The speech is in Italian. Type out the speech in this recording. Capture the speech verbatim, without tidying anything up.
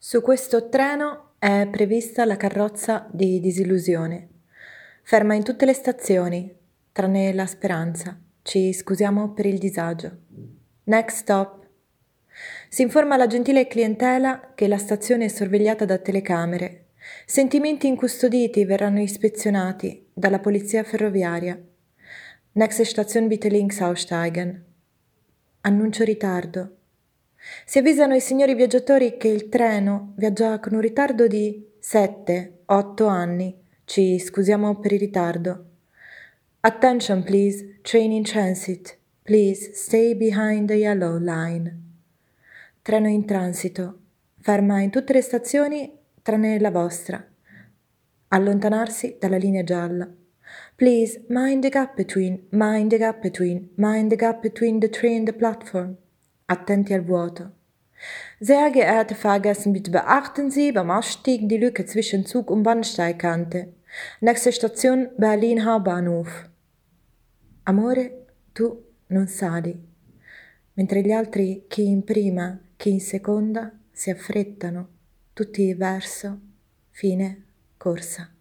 Su questo treno è prevista la carrozza di disillusione. Ferma in tutte le stazioni, tranne la Speranza. Ci scusiamo per il disagio. Next stop. Si informa la gentile clientela che la stazione è sorvegliata da telecamere. Sentimenti incustoditi verranno ispezionati dalla polizia ferroviaria. Nächste Station bitte links aussteigen. Annuncio ritardo. Si avvisano i signori viaggiatori che il treno viaggia con un ritardo di sette otto anni. Ci scusiamo per il ritardo. Attention please, train in transit. Please stay behind the yellow line. Treno in transito. Ferma in tutte le stazioni tranne la vostra. Allontanarsi dalla linea gialla. Please mind the gap between, mind the gap between, mind the gap between the train and the platform. Attenti al vuoto. Sehr geehrte Fahrgäste, bitte beachten Sie beim Ausstieg die Lücke zwischen Zug und Bahnsteigkante. Nächste Station Berlin Hauptbahnhof. Amore, tu non sali. Mentre gli altri, chi in prima, chi in seconda, si affrettano, tutti verso, fine, corsa.